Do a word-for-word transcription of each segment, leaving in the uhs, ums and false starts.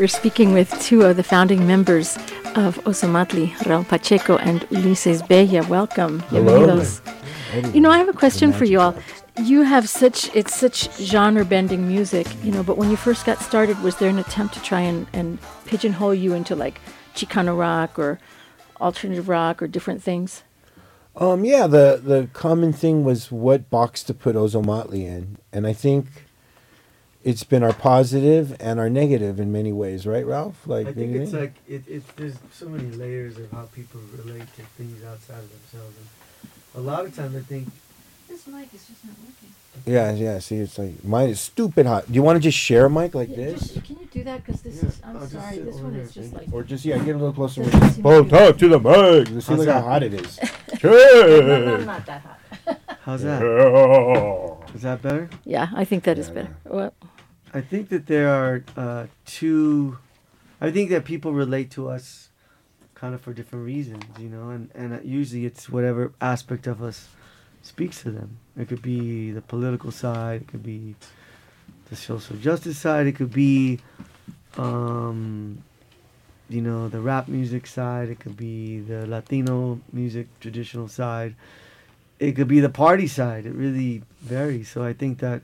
We're speaking with two of the founding members of Ozomatli, Raul Pacheco and Ulises Bella. Welcome. Hello. You know, I have a question for you all. You have such, it's such genre-bending music, you know, but when you first got started, was there an attempt to try and, and pigeonhole you into like Chicano rock or alternative rock or different things? Um, yeah, the, the common thing was what box to put Ozomatli in. And I think it's been our positive and our negative in many ways, right, Ralph? Like, I think it's like, it, it, there's so many layers of how people relate to things outside of themselves. And a lot of times I think, this mic is just not working. Yeah, yeah. See, it's like mine is stupid hot. Do you want to just share a mic like yeah, this? Just, can you do that? Because this yeah. is. I'm oh, sorry. This one is just like. Or just yeah, get a little closer. Oh, talk to the mic. Let's see like how hot it is. Sure. no, no, I'm not that hot. How's that? Is that better? Yeah, I think that yeah, is better. Yeah. Well, I think that there are uh, two. I think that people relate to us, kind of for different reasons, you know, and and usually it's whatever aspect of us speaks to them. It could be the political side, it could be the social justice side, it could be, um, you know, the rap music side, it could be the Latino music traditional side, it could be the party side. It really varies. So I think that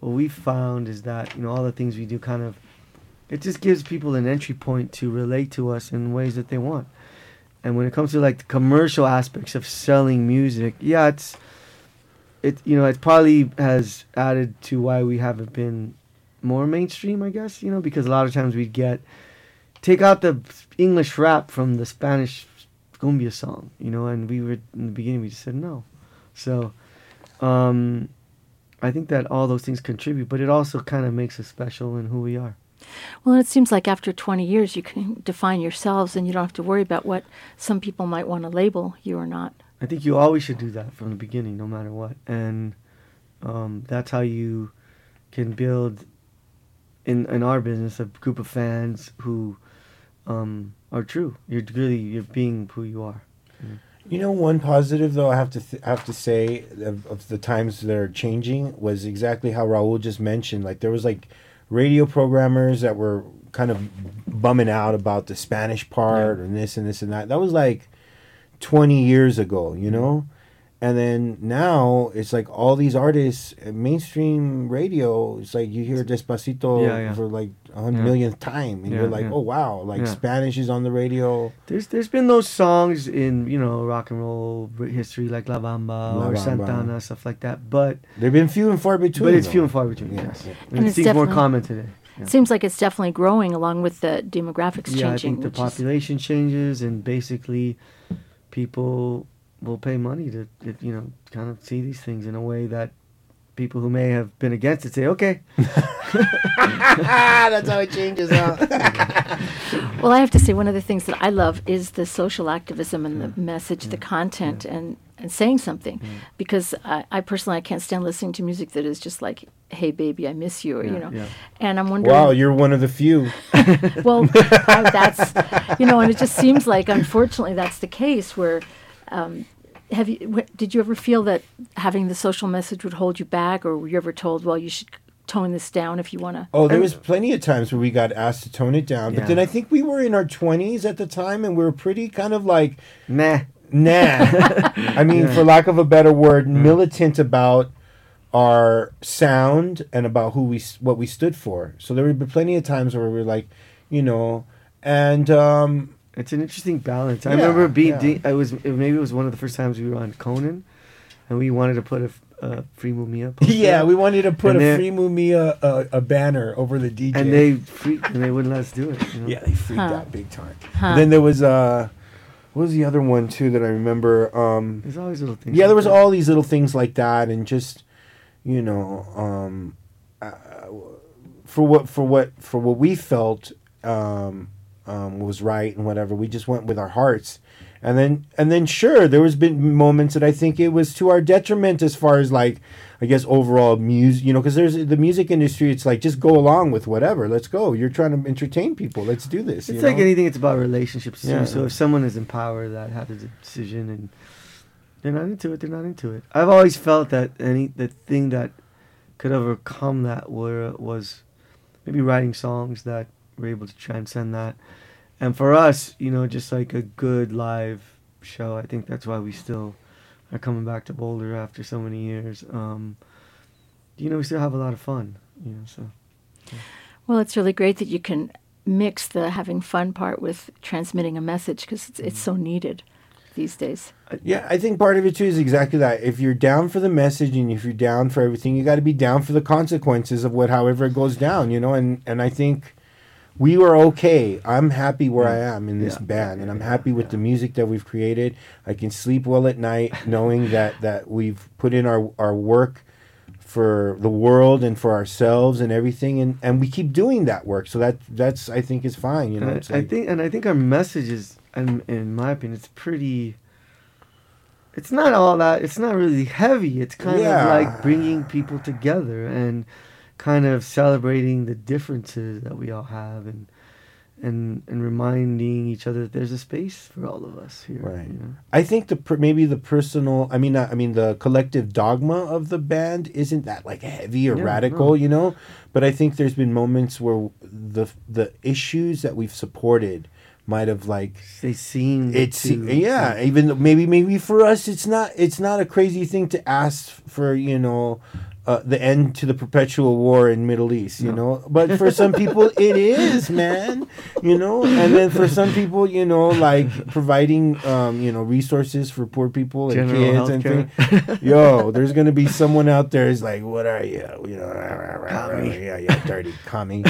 what we found is that, you know, all the things we do kind of, it just gives people an entry point to relate to us in ways that they want. And when it comes to like the commercial aspects of selling music, yeah, it's it you know, it probably has added to why we haven't been more mainstream, I guess, you know, because a lot of times we'd get take out the English rap from the Spanish cumbia song, you know, and we were in the beginning we just said no. So um, I think that all those things contribute, but it also kind of makes us special in who we are. Well, it seems like after twenty years, you can define yourselves and you don't have to worry about what some people might want to label you or not. I think you always should do that from the beginning, no matter what. And um, that's how you can build, in, in our business, a group of fans who um, are true. You're really, you're being who you are. Mm. You know, one positive, though, I have to th- have to say of, of the times that are changing was exactly how Raul just mentioned. Like, there was like radio programmers that were kind of bumming out about the Spanish part yeah. and this and this and that. That was like twenty years ago, you know? And then now it's like all these artists, mainstream radio, it's like you hear Despacito yeah, yeah. for like a hundred yeah. millionth time. And yeah, you're like, yeah. oh, wow, like yeah. Spanish is on the radio. There's There's been those songs in, you know, rock and roll history like La Bamba La or Bamba. Santana, stuff like that. But they've been few and far between. But it's though. few and far between, yeah. yes. Yeah. And, and it seems more common today. Yeah. It seems like it's definitely growing along with the demographics yeah, changing. Yeah, I think the population is... changes and basically people will pay money to, you know, kind of see these things in a way that people who may have been against it say, okay. That's how it changes out. Well, I have to say one of the things that I love is the social activism and yeah. the message, yeah. the content, yeah. and, and saying something. Yeah. Because I, I personally, I can't stand listening to music that is just like, hey, baby, I miss you, or, yeah, you know. Yeah. And I'm wondering... Wow, you're one of the few. Well, I, that's, you know, and it just seems like, unfortunately, that's the case where... Um, have you? W- did you ever feel that having the social message would hold you back, or were you ever told, "Well, you should tone this down if you want to"? Oh, there was plenty of times where we got asked to tone it down, yeah. but then I think we were in our twenties at the time, and we were pretty kind of like, nah, nah. I mean, yeah. for lack of a better word, mm. militant about our sound and about who we, what we stood for. So there would be plenty of times where we were like, you know, and. Um, It's an interesting balance. I yeah, remember being, yeah. de- I was it, maybe it was one of the first times we were on Conan, and we wanted to put a, f- a Free Mumia poster. Yeah, we wanted to put and a Free Mumia uh, a banner over the D J. And they freaked, and they wouldn't let us do it. You know? Yeah, they freaked huh. out big time. Huh. Then there was, uh, what was the other one, too, that I remember? Um, There's always little things. Yeah, like there was that. all these little things like that, and just, you know, um, uh, for what for what, for what we felt... Um, Um, was right and whatever. We just went with our hearts, and then and then sure, there was been moments that I think it was to our detriment as far as like I guess overall music, you know, because there's the music industry. It's like just go along with whatever. Let's go. You're trying to entertain people. Let's do this. It's you like know? anything. It's about relationships too. Yeah. So if someone is in power that has a decision and they're not into it, they're not into it. I've always felt that any the thing that could overcome that were was maybe writing songs that we're able to transcend that. And for us, you know, just like a good live show, I think that's why we still are coming back to Boulder after so many years. Um, you know, we still have a lot of fun, you know, so. Yeah. Well, it's really great that you can mix the having fun part with transmitting a message, because it's, mm-hmm. it's so needed these days. Yeah, I think part of it, too, is exactly that. If you're down for the message and if you're down for everything, you got to be down for the consequences of what, however it goes down, you know, and, and I think... We were okay. I'm happy where yeah. I am in this yeah. band, and I'm happy with yeah. the music that we've created. I can sleep well at night knowing that, that we've put in our, our work for the world and for ourselves and everything, and, and we keep doing that work. So that that's I think is fine. You know, I, I think and I think our message is, in, in my opinion, it's pretty. It's not all that. It's not really heavy. It's kind yeah. of like bringing people together and. Kind of celebrating the differences that we all have, and and and reminding each other that there's a space for all of us here. Right. You know? I think the per, maybe the personal, I mean, not, I mean the collective dogma of the band isn't that like heavy or yeah, radical, no. you know. But I think there's been moments where the the issues that we've supported might have like they seem it's to, yeah like, even maybe maybe for us it's not it's not a crazy thing to ask for, you know. Uh, the end to the perpetual war in Middle East, you no. know. But for some people, it is, man, you know. And then for some people, you know, like providing, um, you know, resources for poor people and General kids healthcare. And things. Yo, there's gonna be someone out there who's like, "What are you? You know, yeah, yeah, dirty commie."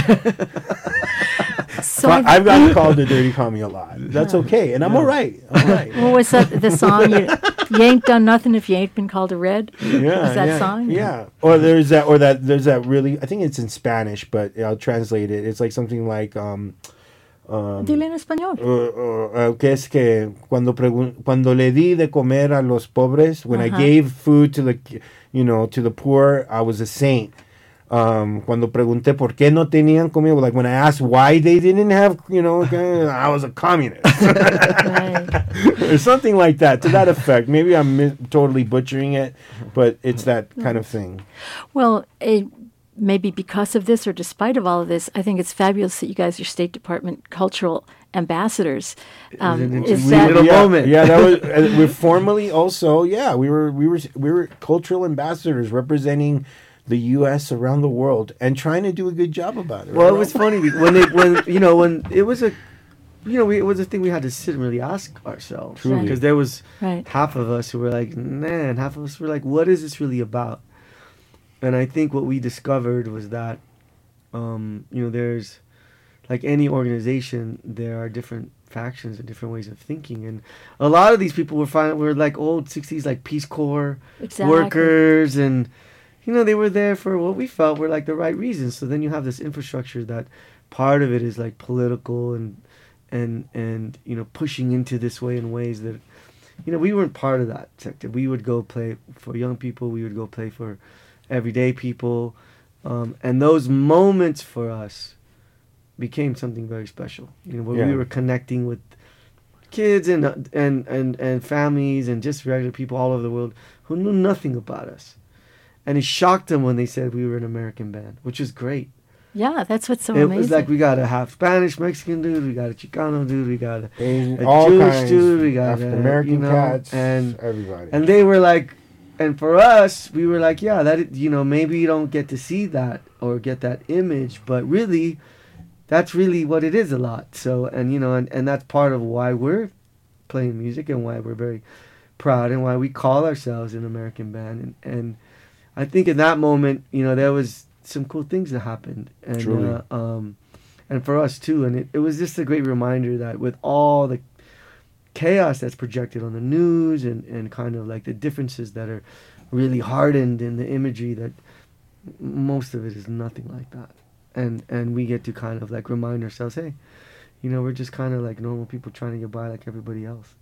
So well, I've gotten called a dirty commie a lot. That's yeah. okay, and I'm yeah. all right. I'm all right. What well, was that? The song you, you ain't done nothing if you ain't been called a red. Yeah, is that yeah, song? Yeah, or there's that, or that there's that really. I think it's in Spanish, but I'll translate it. It's like something like. Um, um, Dile en español. Uh, uh, que es que cuando pregun- cuando le di de comer a los pobres, when uh-huh. I gave food to the, you know, to the poor, I was a saint. Um, cuando pregunté por qué no tenían comida, like when I asked why they didn't have, you know, I was a communist. Or something like that, to that effect. Maybe I'm mi- totally butchering it, but it's that kind of thing. Well, it, maybe because of this or despite of all of this, I think it's fabulous that you guys are State Department cultural ambassadors. Um, is we, that yeah, moment? Yeah, that was. Uh, we're formally also. Yeah, we were. We were. We were cultural ambassadors representing the U S around the world and trying to do a good job about it. Well, right? It was funny when it when you know when it was a you know we, it was a thing we had to sit and really ask ourselves, because right. there was right. half of us who were like, man, half of us were like, what is this really about? And I think what we discovered was that um, you know there's like any organization, there are different factions and different ways of thinking, and a lot of these people were fine, were like old sixties like Peace Corps exactly. workers and. You know, they were there for what we felt were like the right reasons. So then you have this infrastructure that part of it is like political and and and you know pushing into this way in ways that you know we weren't part of that sector. We would go play for young people. We would go play for everyday people, um, and those moments for us became something very special. You know, where yeah. we were connecting with kids and and and and families and just regular people all over the world who knew nothing about us. And it shocked them when they said we were an American band, which is great. Yeah, that's what's so it amazing. It was like we got a half Spanish Mexican dude, we got a Chicano dude, we got a, a Jewish dude, we got African American you know, cats, and everybody. And they were like, and for us, we were like, yeah, that you know maybe you don't get to see that or get that image, but really, that's really what it is a lot. So and you know and, and that's part of why we're playing music and why we're very proud and why we call ourselves an American band and. and I think in that moment, you know, there was some cool things that happened, and Truly. Uh, um, and for us too. And it, it was just a great reminder that with all the chaos that's projected on the news, and, and kind of like the differences that are really hardened in the imagery, that most of it is nothing like that. And and we get to kind of like remind ourselves, hey, you know, we're just kind of like normal people trying to get by like everybody else.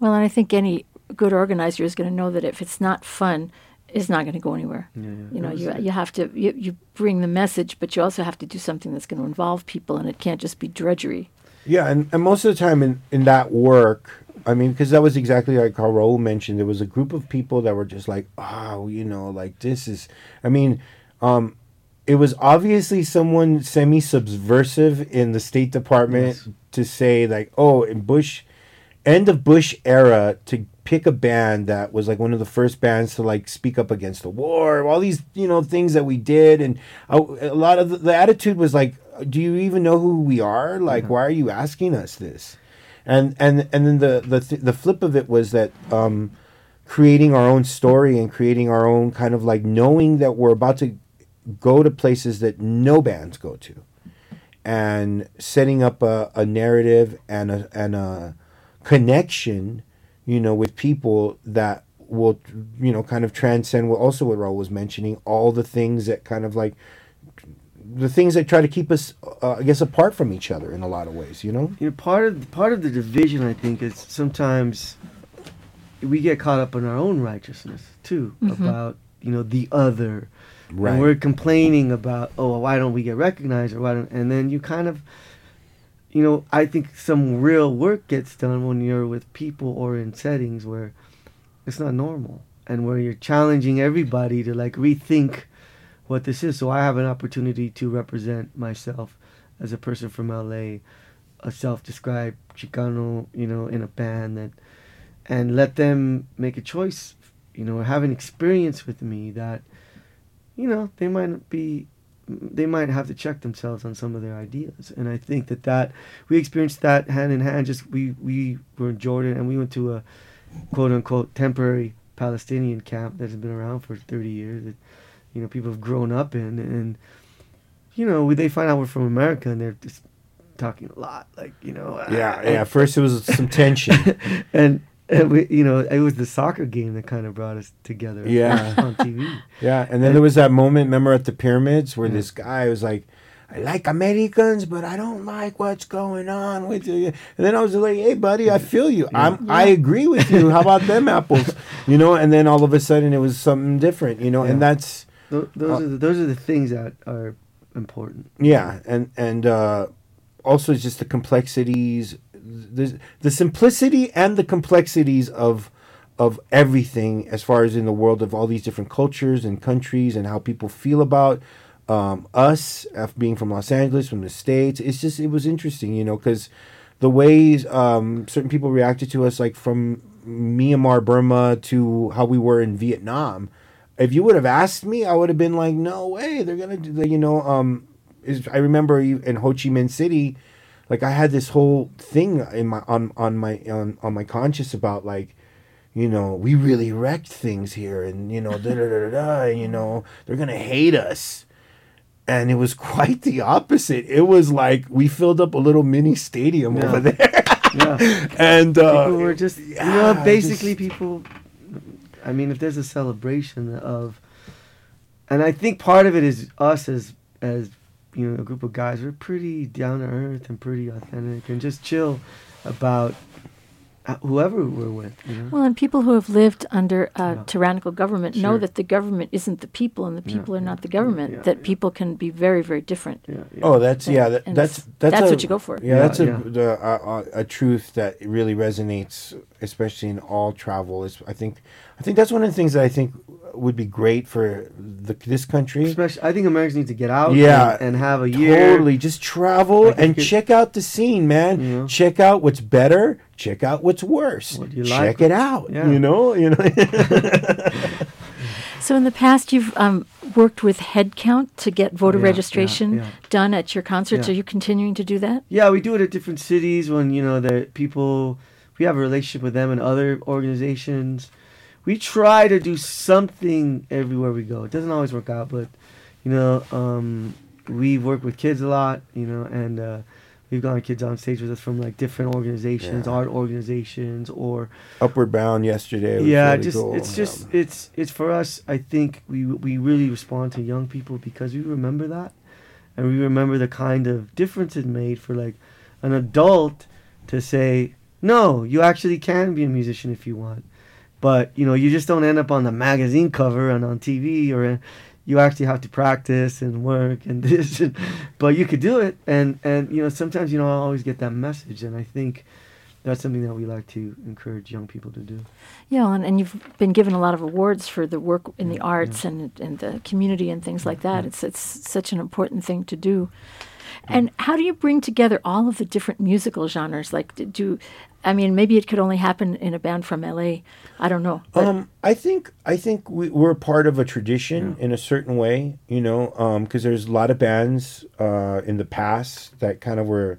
Well, and I think any good organizer is going to know that if it's not fun, it's not going to go anywhere. Yeah, yeah. You know, you you have to you, you bring the message, but you also have to do something that's going to involve people, and it can't just be drudgery. Yeah, and, and most of the time in, in that work, I mean, because that was exactly like how Raul mentioned. There was a group of people that were just like, oh, you know, like this is. I mean, um, it was obviously someone semi-subversive in the State Department yes. to say, like, oh, in Bush, end of Bush era, to pick a band that was, like, one of the first bands to, like, speak up against the war, all these, you know, things that we did. And I, a lot of the, the attitude was, like, do you even know who we are? Like, mm-hmm. why are you asking us this? And and and then the the, th- the flip of it was that um, creating our own story and creating our own kind of, like, knowing that we're about to go to places that no bands go to, and setting up a, a narrative and a and a connection, you know, with people that will, you know, kind of transcend what also what Raul was mentioning, all the things that kind of, like, the things that try to keep us, uh, I guess, apart from each other in a lot of ways, you know? You know, part of, part of the division, I think, is sometimes we get caught up in our own righteousness, too, mm-hmm. about, you know, the other. Right. And we're complaining about, oh, why don't we get recognized? Or why don't, and then you kind of, you know, I think some real work gets done when you're with people or in settings where it's not normal and where you're challenging everybody to, like, rethink what this is. So I have an opportunity to represent myself as a person from L A, a self-described Chicano, you know, in a band, that, and let them make a choice, you know, have an experience with me that, you know, they might be, they might have to check themselves on some of their ideas. And I think that that, we experienced that hand in hand. Just, we, we were in Jordan and we went to a quote unquote temporary Palestinian camp that has been around for thirty years. It, you know, people have grown up in, and, you know, they find out we're from America, and they're just talking a lot, like, you know. Yeah, yeah. First, it was some tension, and and we, you know, it was the soccer game that kind of brought us together. Yeah, on T V. Yeah, and then and, there was that moment, remember, at the pyramids, where yeah. this guy was like, I like Americans, but I don't like what's going on with you. And then I was like, hey, buddy, I feel you. Yeah. I'm, yeah. I agree with you. How about them apples? You know, and then all of a sudden, it was something different. You know, yeah. and that's. Those are the, those are the things that are important. Yeah, and and uh, also just the complexities, the the simplicity and the complexities of of everything as far as in the world of all these different cultures and countries and how people feel about um, us, being from Los Angeles, from the States. It's just, it was interesting, you know, because the ways um, certain people reacted to us, like from Myanmar, Burma, to how we were in Vietnam. If you would have asked me, I would have been like, no way, they're going to do that. You know, um, is, I remember in Ho Chi Minh City, like, I had this whole thing in my on, on my on, on my conscience about, like, you know, we really wrecked things here, and, you know, da da da da, you know, they're going to hate us. And it was quite the opposite. It was like we filled up a little mini stadium yeah. over there. yeah. And uh, people were just, you know, yeah, basically just, people... I mean, if there's a celebration of, and I think part of it is us as, as you know, a group of guys, we're pretty down to earth and pretty authentic and just chill about whoever we're with. You know? Well, and people who have lived under a yeah. tyrannical government sure. know that the government isn't the people, and the people yeah, are yeah, not the government. Yeah, yeah, that yeah. people can be very, very different. Yeah, yeah. Oh, that's and, yeah, that, that's that's that's a, what you go for. Yeah, yeah that's yeah. A, the, uh, a truth that really resonates, especially in all travel. Is I think I think that's one of the things that I think would be great for the, this country. Especially, I think Americans need to get out yeah, and, and have a year. Totally, just travel and it, check out the scene, man. You know? Check out what's better. Check out what's worse. What do you like? Check it out. Yeah. You know, you know. So in the past, you've um, worked with Headcount to get voter yeah, registration yeah, yeah. done at your concerts. Yeah. Are you continuing to do that? Yeah, we do it at different cities when, you know, the people. We have a relationship with them and other organizations. We try to do something everywhere we go. It doesn't always work out, but, you know, um, we work with kids a lot, you know, and uh, we've gotten kids on stage with us from, like, different organizations, yeah. art organizations, or... Upward Bound yesterday. Was yeah, really just cool. it's just, yeah. it's it's for us, I think we we really respond to young people because we remember that, and we remember the kind of difference it made for, like, an adult to say, no, you actually can be a musician if you want. But, you know, you just don't end up on the magazine cover and on T V, or you actually have to practice and work and this. And, but you could do it. And, and, you know, sometimes you don't always get that message. And I think that's something that we like to encourage young people to do. Yeah, and, and you've been given a lot of awards for the work in yeah, the arts yeah. and and the community and things yeah, like that. Yeah. It's it's such an important thing to do. Yeah. And how do you bring together all of the different musical genres? Like, do I mean, maybe it could only happen in a band from L A. I don't know. Um, I think I think we, we're part of a tradition yeah. in a certain way, you know, because um, there's a lot of bands uh, in the past that kind of were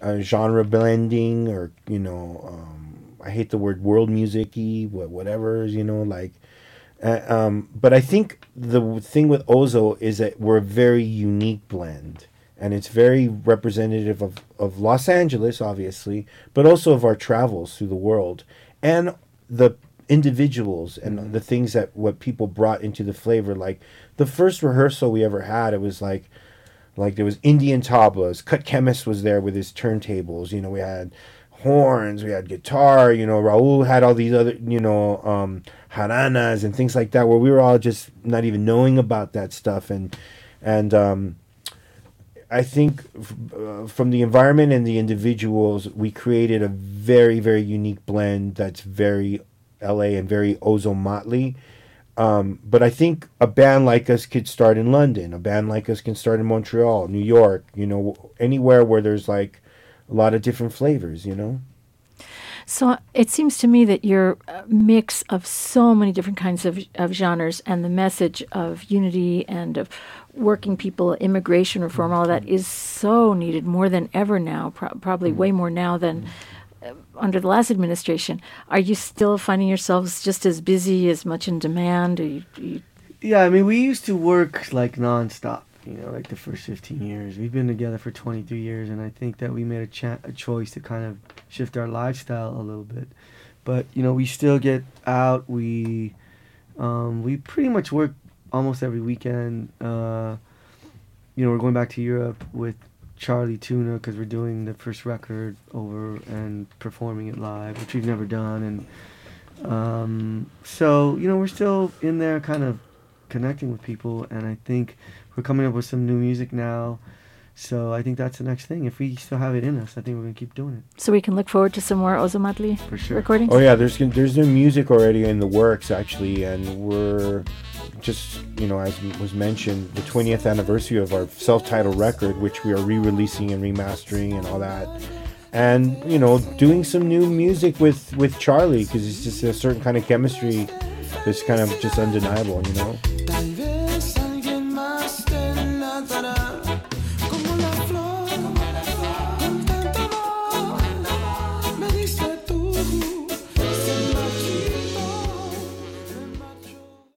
Uh, genre blending, or you know, um, I hate the word world music-y, whatever, you know, like. Uh, um, but I think the thing with Ozo is that we're a very unique blend, and it's very representative of, of Los Angeles, obviously, but also of our travels through the world and the individuals and mm-hmm. the things that what people brought into the flavor. Like the first rehearsal we ever had, it was like. Like there was Indian tablas, Cut Chemist was there with his turntables. You know, we had horns, we had guitar. You know, Raul had all these other, you know, um, jaranas and things like that, where we were all just not even knowing about that stuff. And and um, I think f- uh, from the environment and the individuals, we created a very very unique blend that's very L A and very Ozomatli. Um, but I think a band like us could start in London. A band like us can start in Montreal, New York, you know, anywhere where there's like a lot of different flavors, you know? So it seems to me that your mix of so many different kinds of, of genres and the message of unity and of working people, immigration reform, all that is so needed more than ever now, pro- probably way more now than under the last administration. Are you still finding yourselves just as busy, as much in demand? Are you, are you yeah, I mean, we used to work like nonstop, you know, like the first fifteen years. We've been together for twenty-three years, and I think that we made a, cha- a choice to kind of shift our lifestyle a little bit. But, you know, we still get out. We um, we pretty much work almost every weekend. Uh, you know, we're going back to Europe with Charlie Tuna because we're doing the first record over and performing it live, which we've never done. And um, so, you know, we're still in there kind of connecting with people, and I think we're coming up with some new music now. So I think that's the next thing. If we still have it in us, I think we're going to keep doing it. So we can look forward to some more Ozomatli for sure. recordings? Oh yeah, there's there's new music already in the works, actually, and we're just, you know, as was mentioned, the twentieth anniversary of our self-titled record, which we are re-releasing and remastering and all that. And, you know, doing some new music with, with Charlie, because it's just a certain kind of chemistry that's kind of just undeniable, you know?